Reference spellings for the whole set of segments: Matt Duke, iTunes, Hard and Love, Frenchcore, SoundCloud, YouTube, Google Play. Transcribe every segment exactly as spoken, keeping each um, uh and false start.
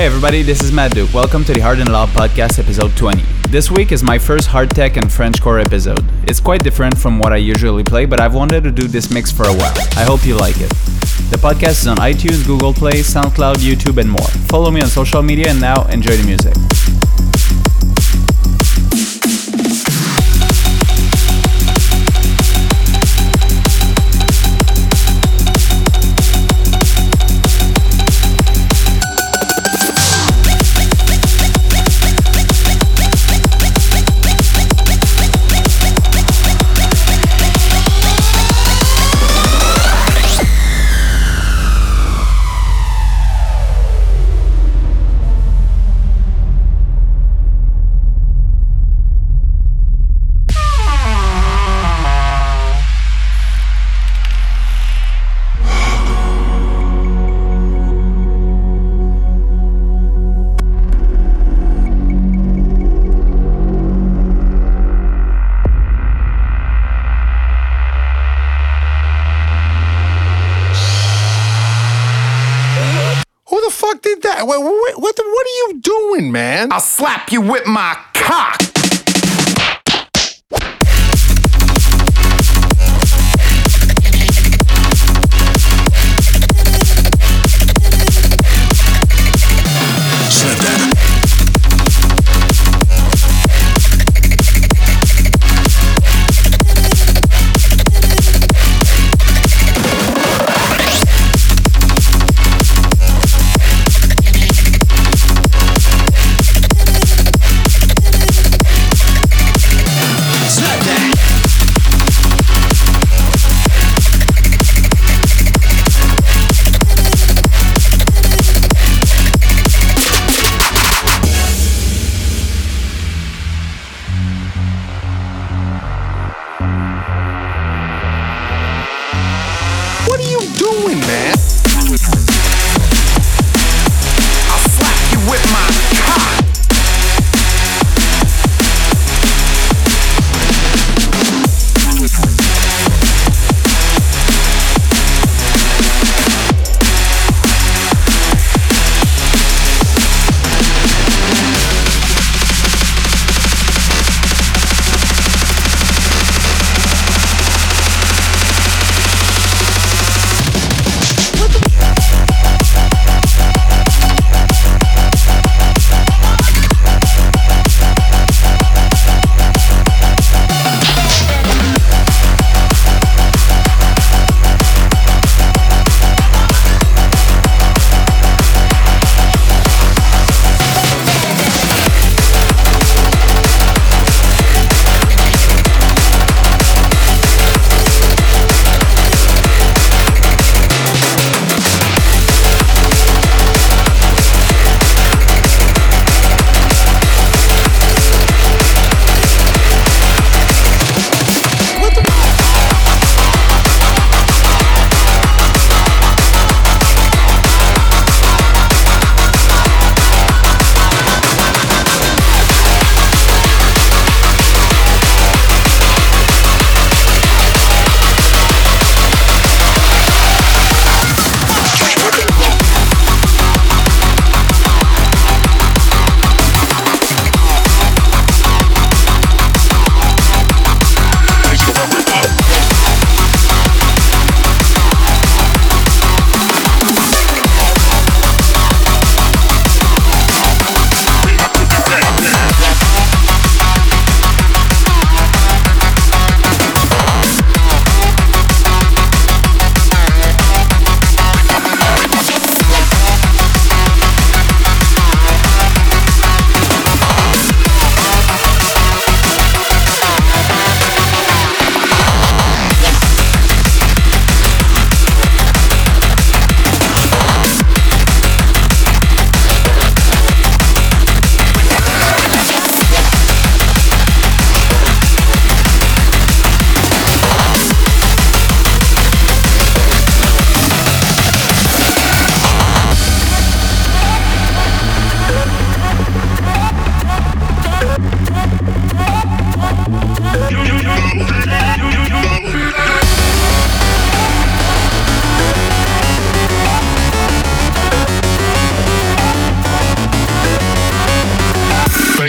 Hey everybody, this is Matt Duke. Welcome to the Hard and Love podcast, episode twenty. This week is my first hard tech and Frenchcore episode. It's quite different from what I usually play, but I've wanted to do this mix for a while. I hope you like it. The podcast is on iTunes, Google Play, SoundCloud, YouTube, and more. Follow me on social media, and now enjoy the music. What, what, what are you doing, man? I'll slap you with my cock.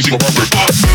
crazy motherfucker.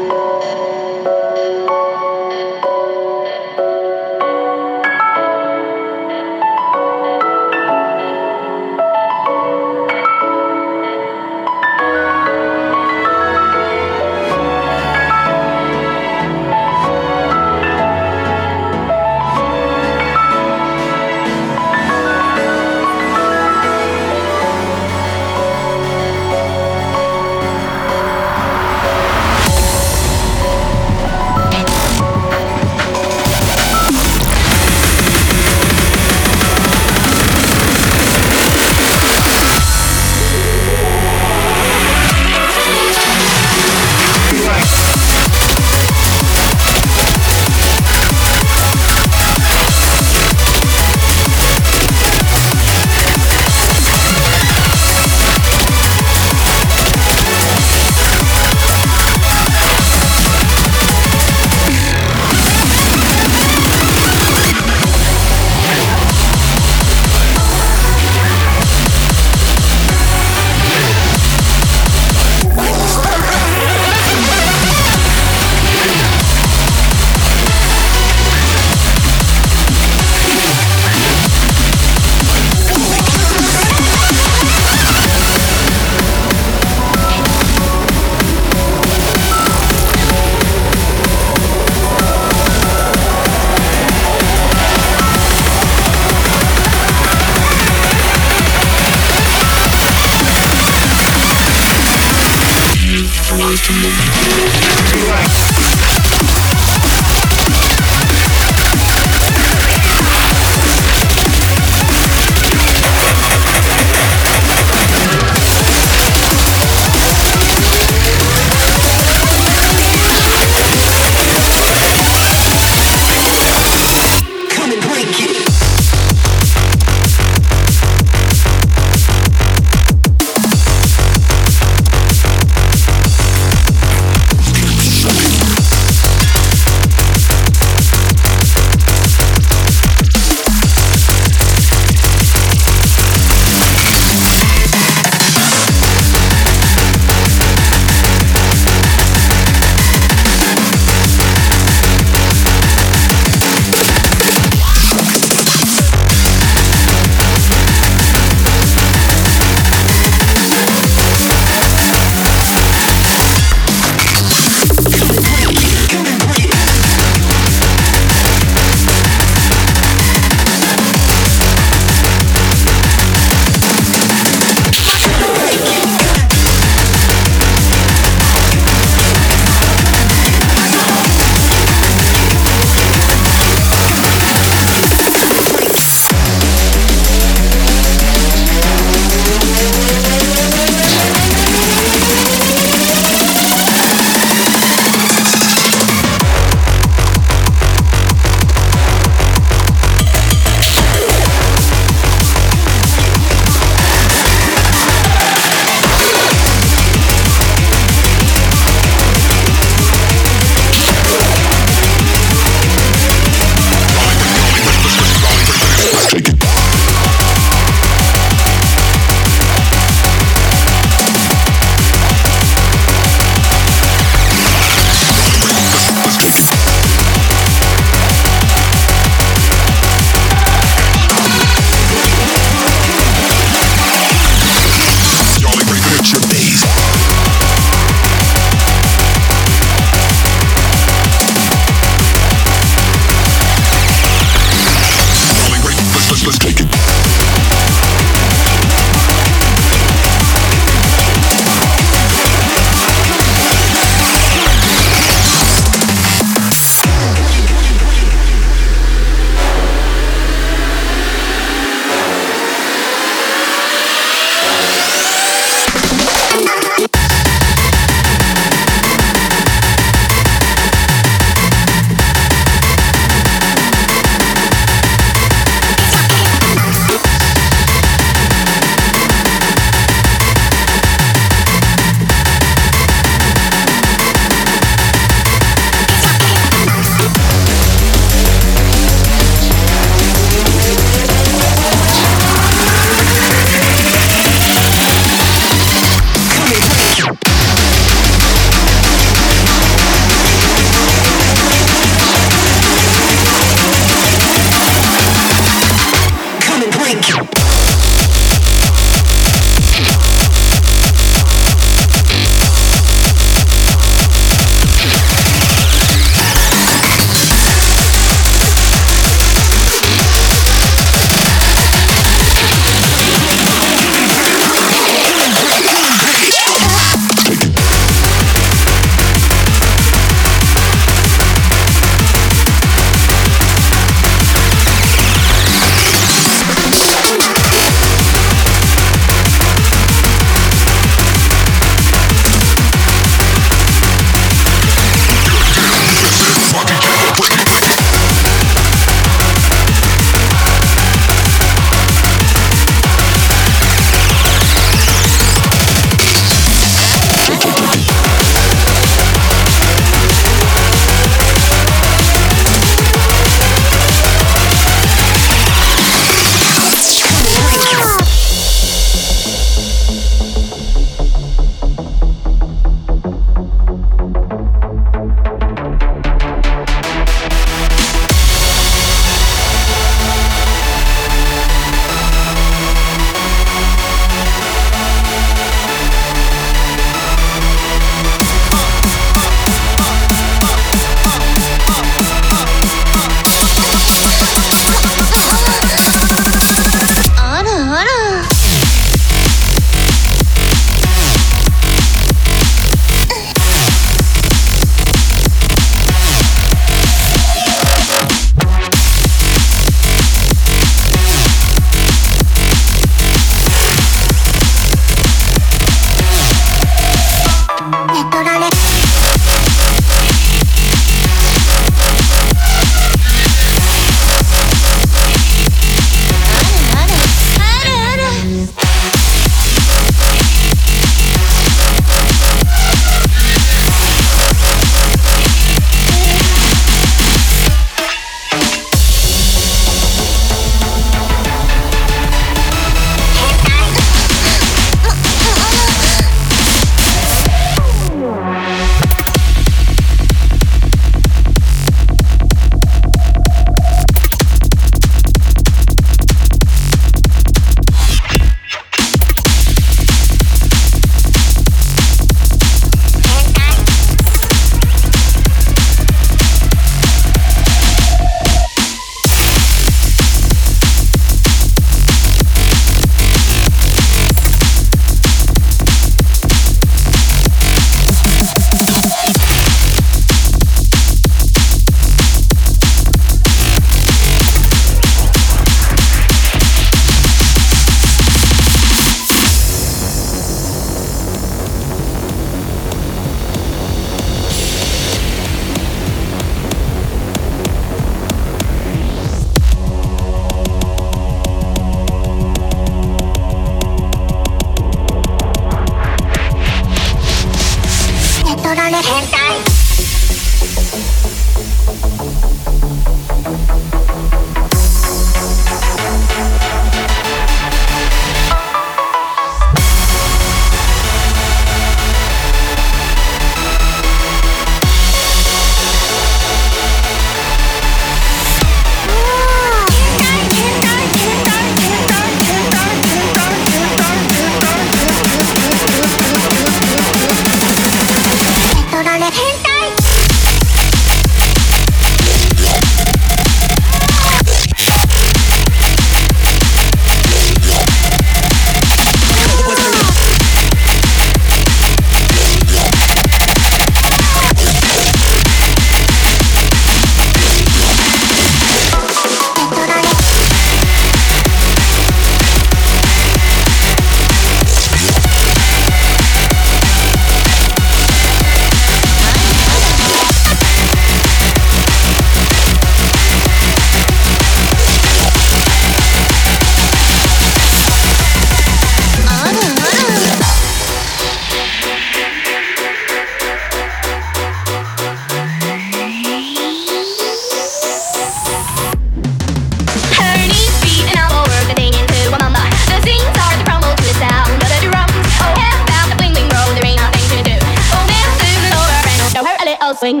sing.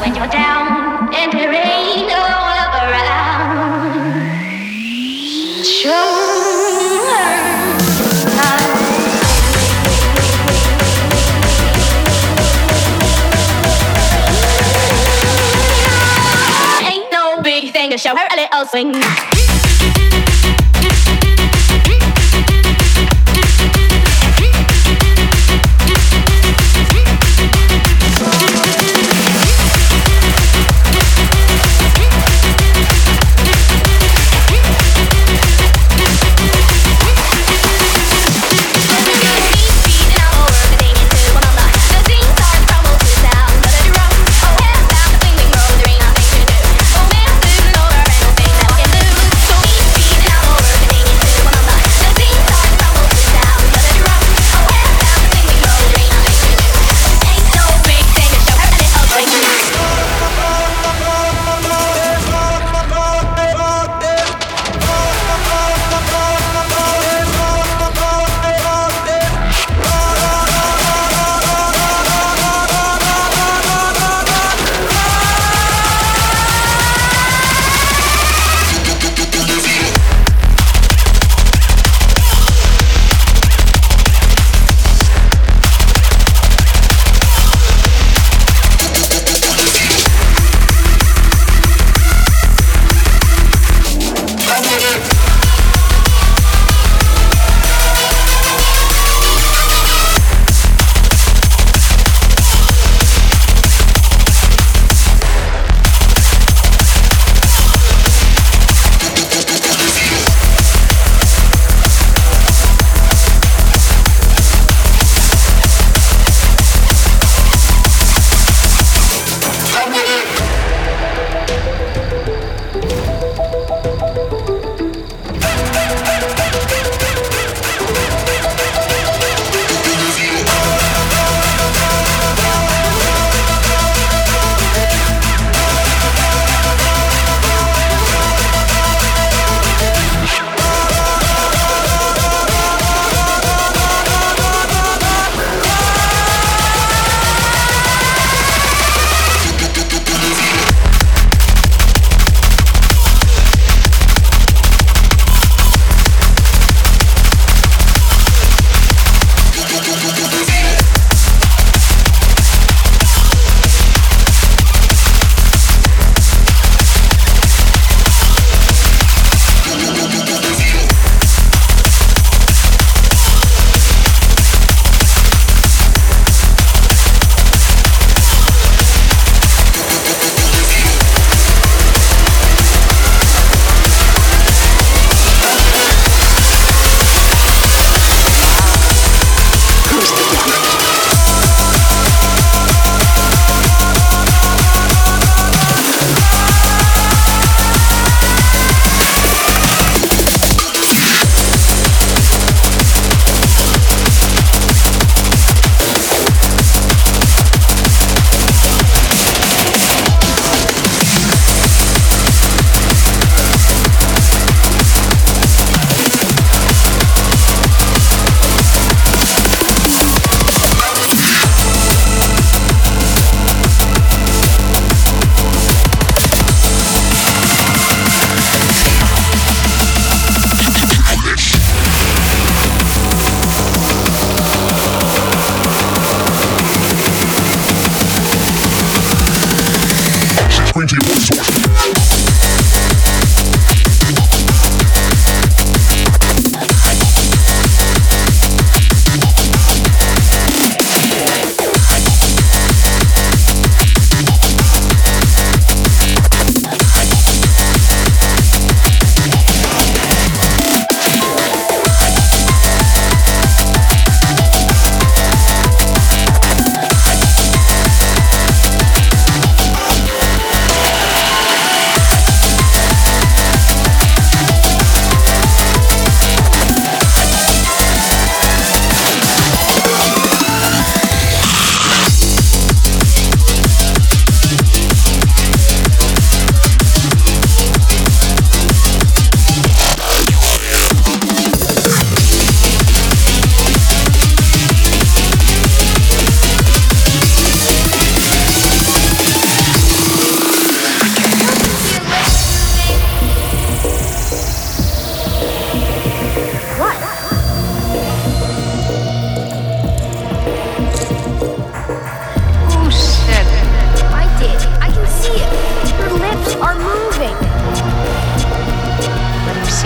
When you're down and there ain't no love around, show. Show her a little swing.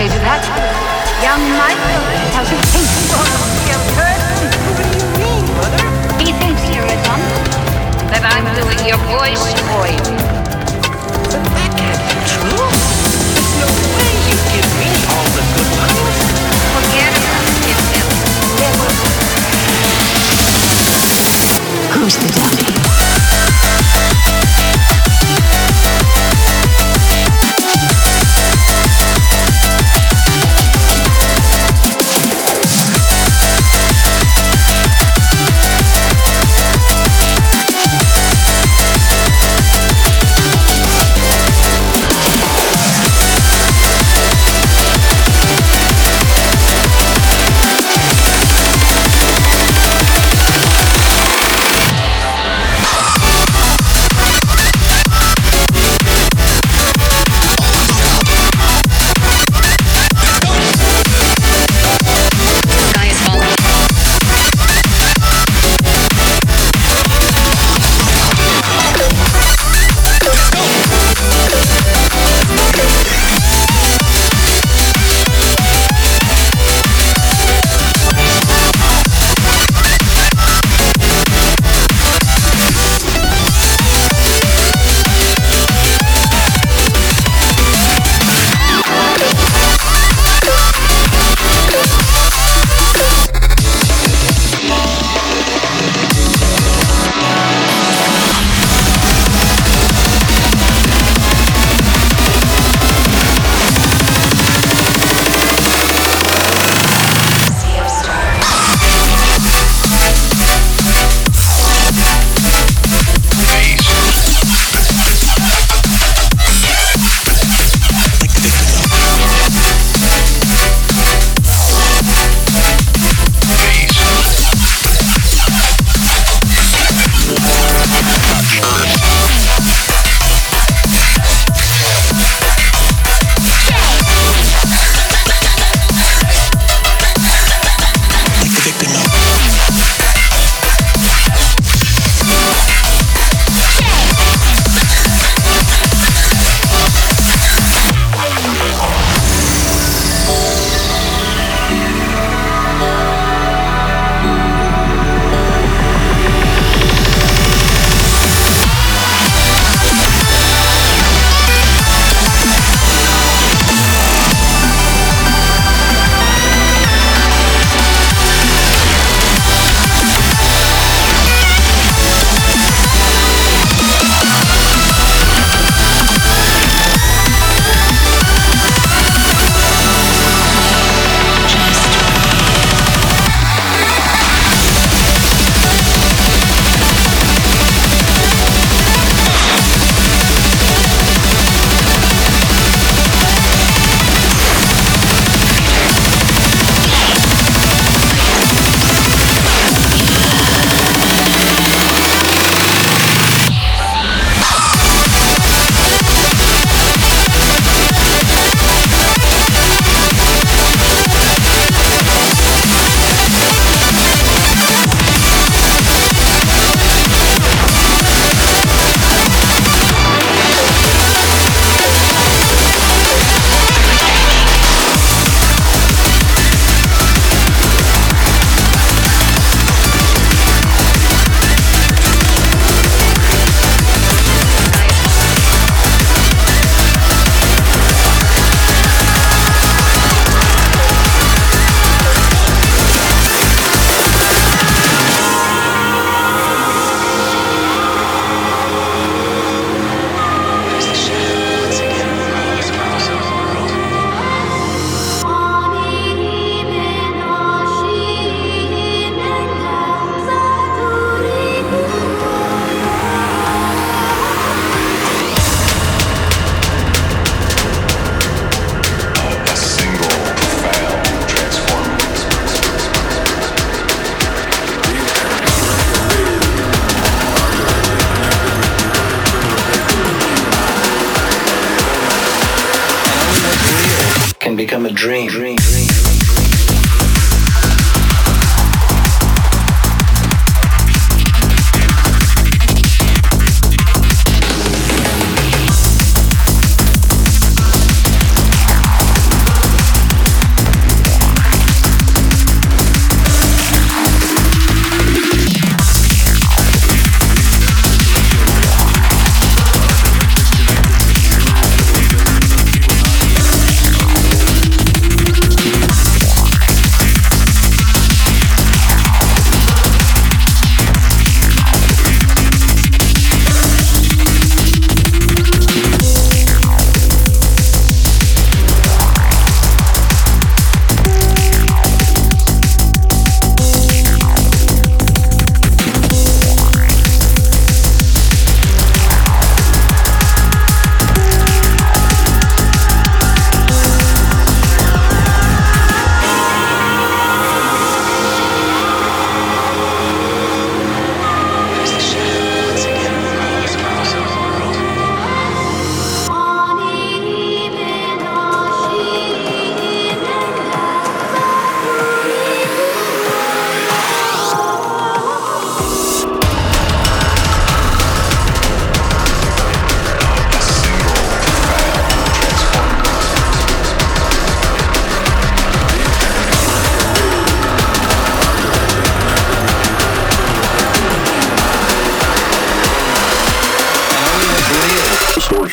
say to that? Young Michael, does he think you ought to be a person? What do you mean, mother? He thinks you're a dumb. That I'm doing your voice for you. But that can't be true. There's no way you give me all the good lines. Forget about him. Who's the dummy?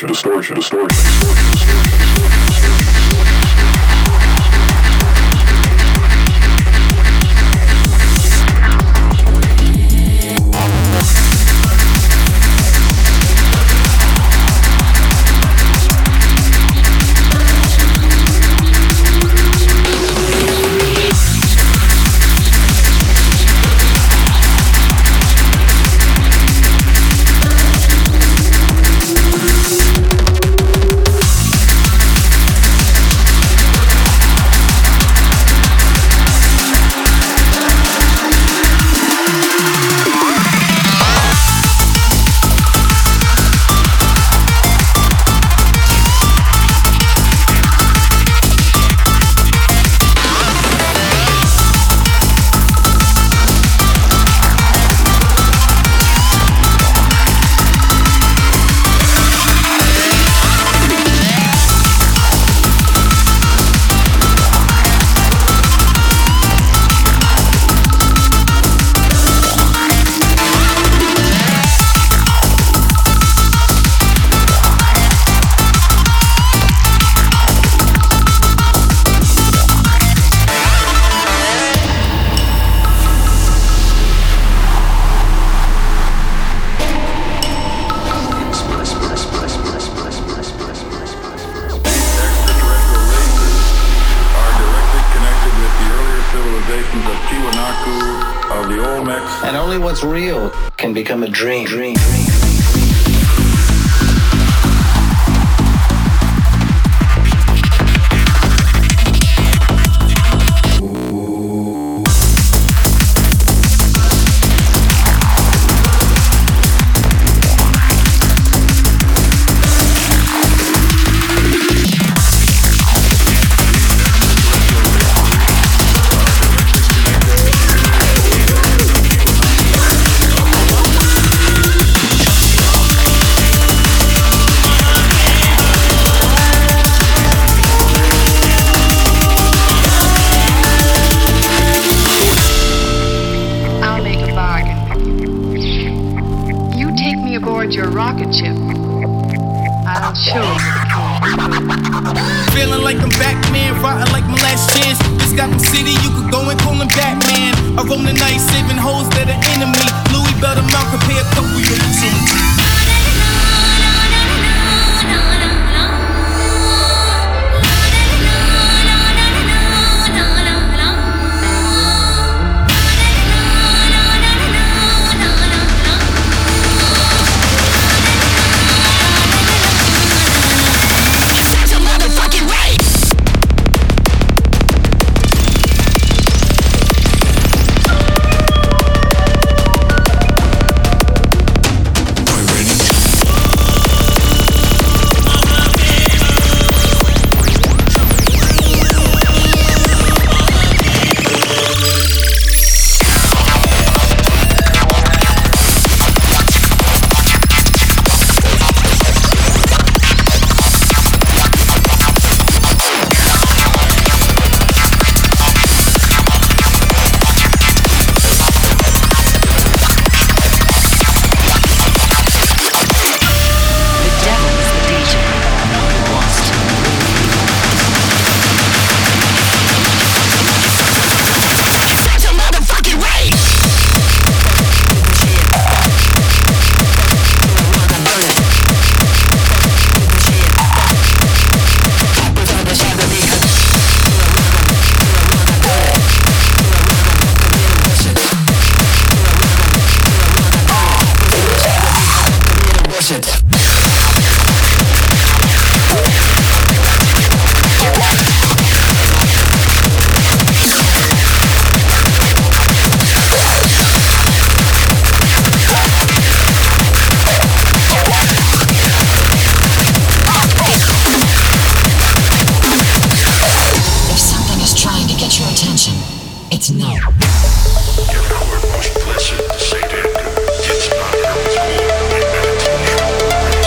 distortion, distortion, distortion, distortion, distortion. Become a dream, dream, dream. Pleasure to say that, it's not your fault.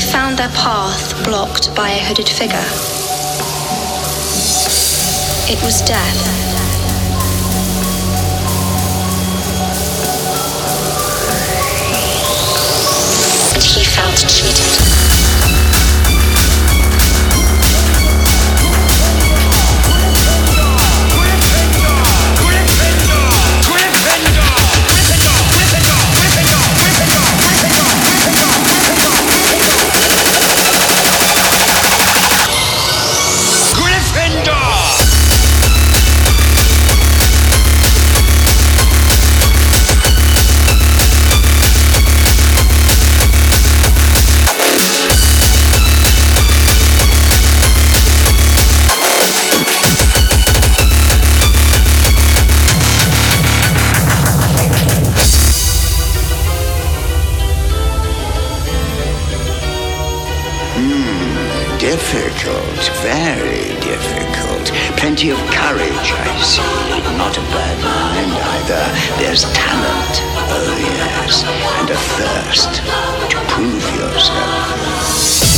they found their path blocked by a hooded figure. It was death. Difficult, very difficult. Plenty of courage, I see. Not a bad mind either. There's talent, oh yes, and a thirst to prove yourself.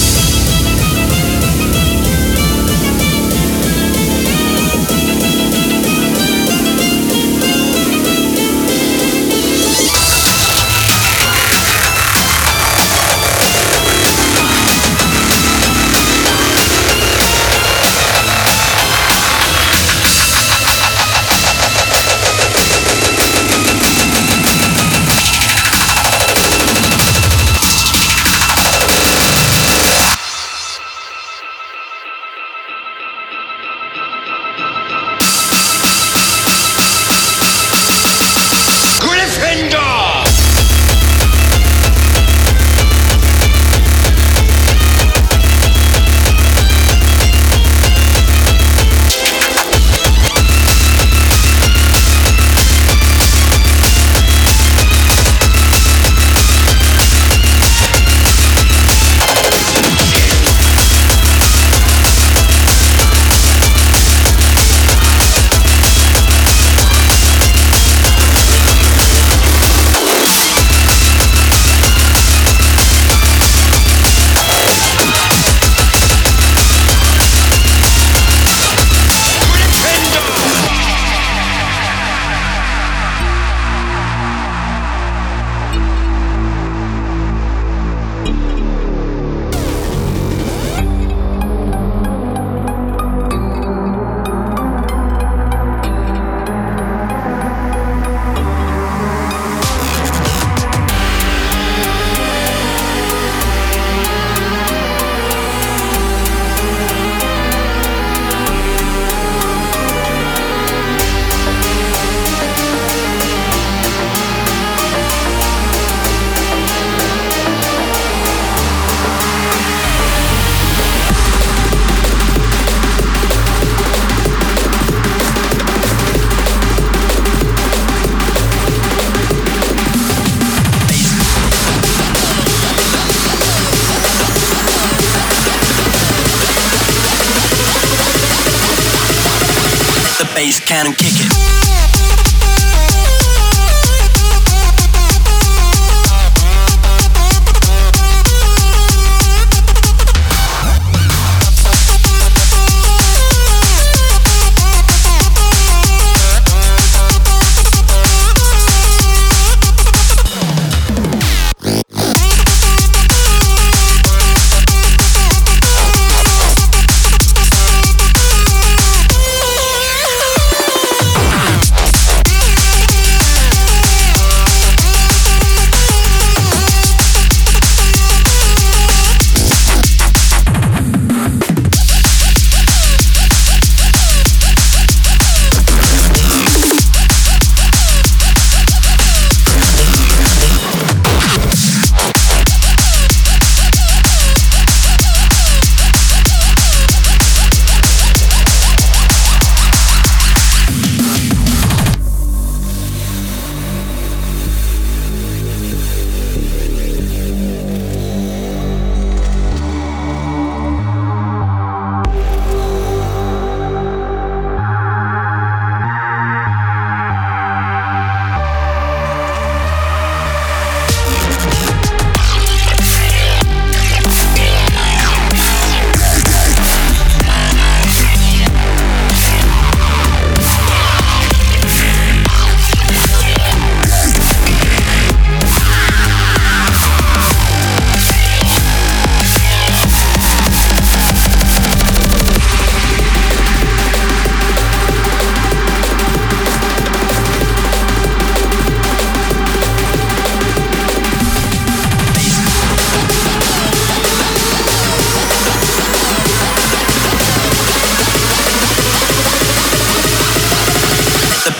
And kick it.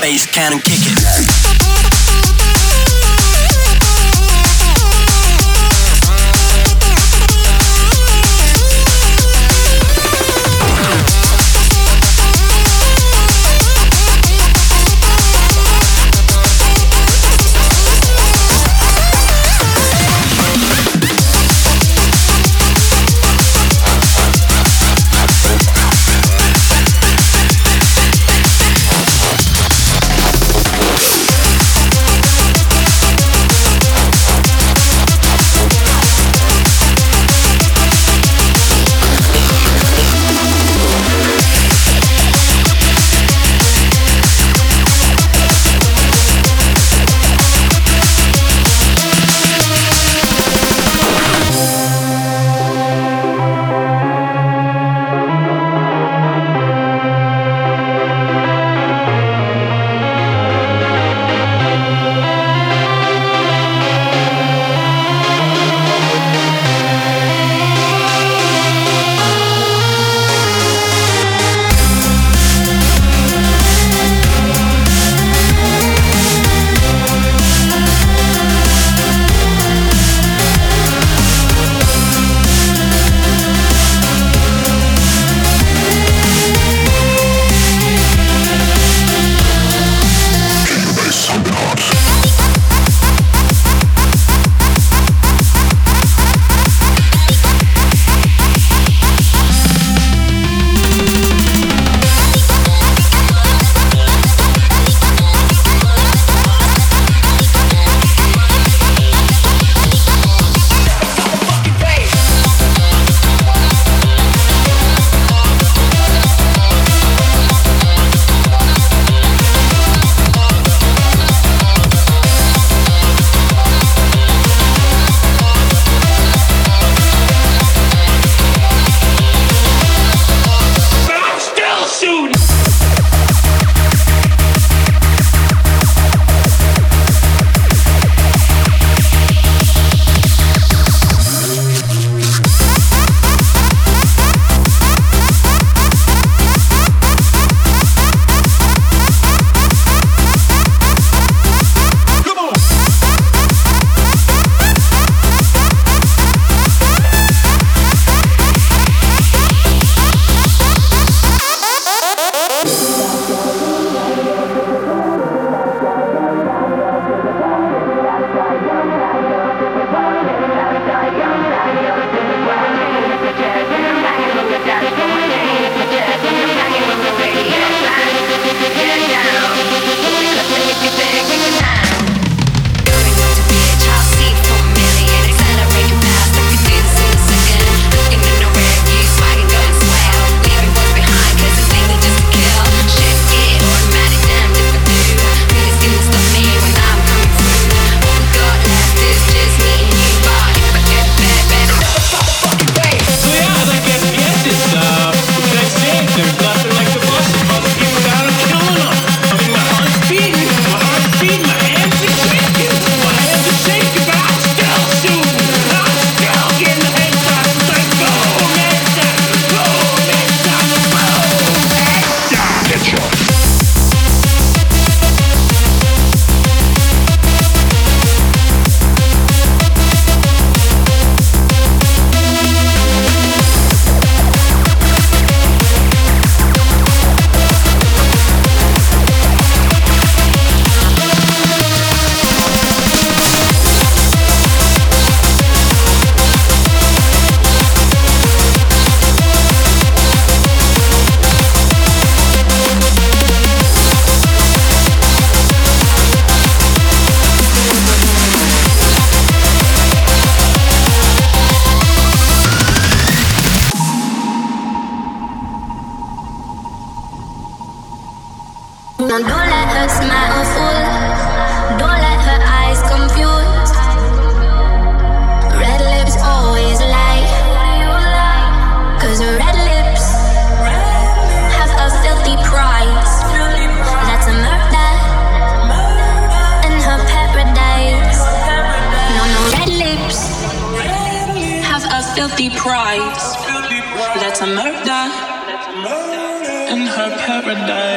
bass can and kick it. Murder in her paradise.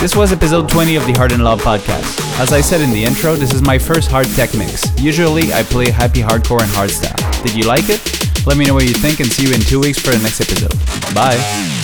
This was episode twenty of the Hard and Love podcast. As I said in the intro, this is my first hard tech mix. Usually, I play happy hardcore and hard stuff. Did you like it? Let me know what you think and see you in two weeks for the next episode. Bye!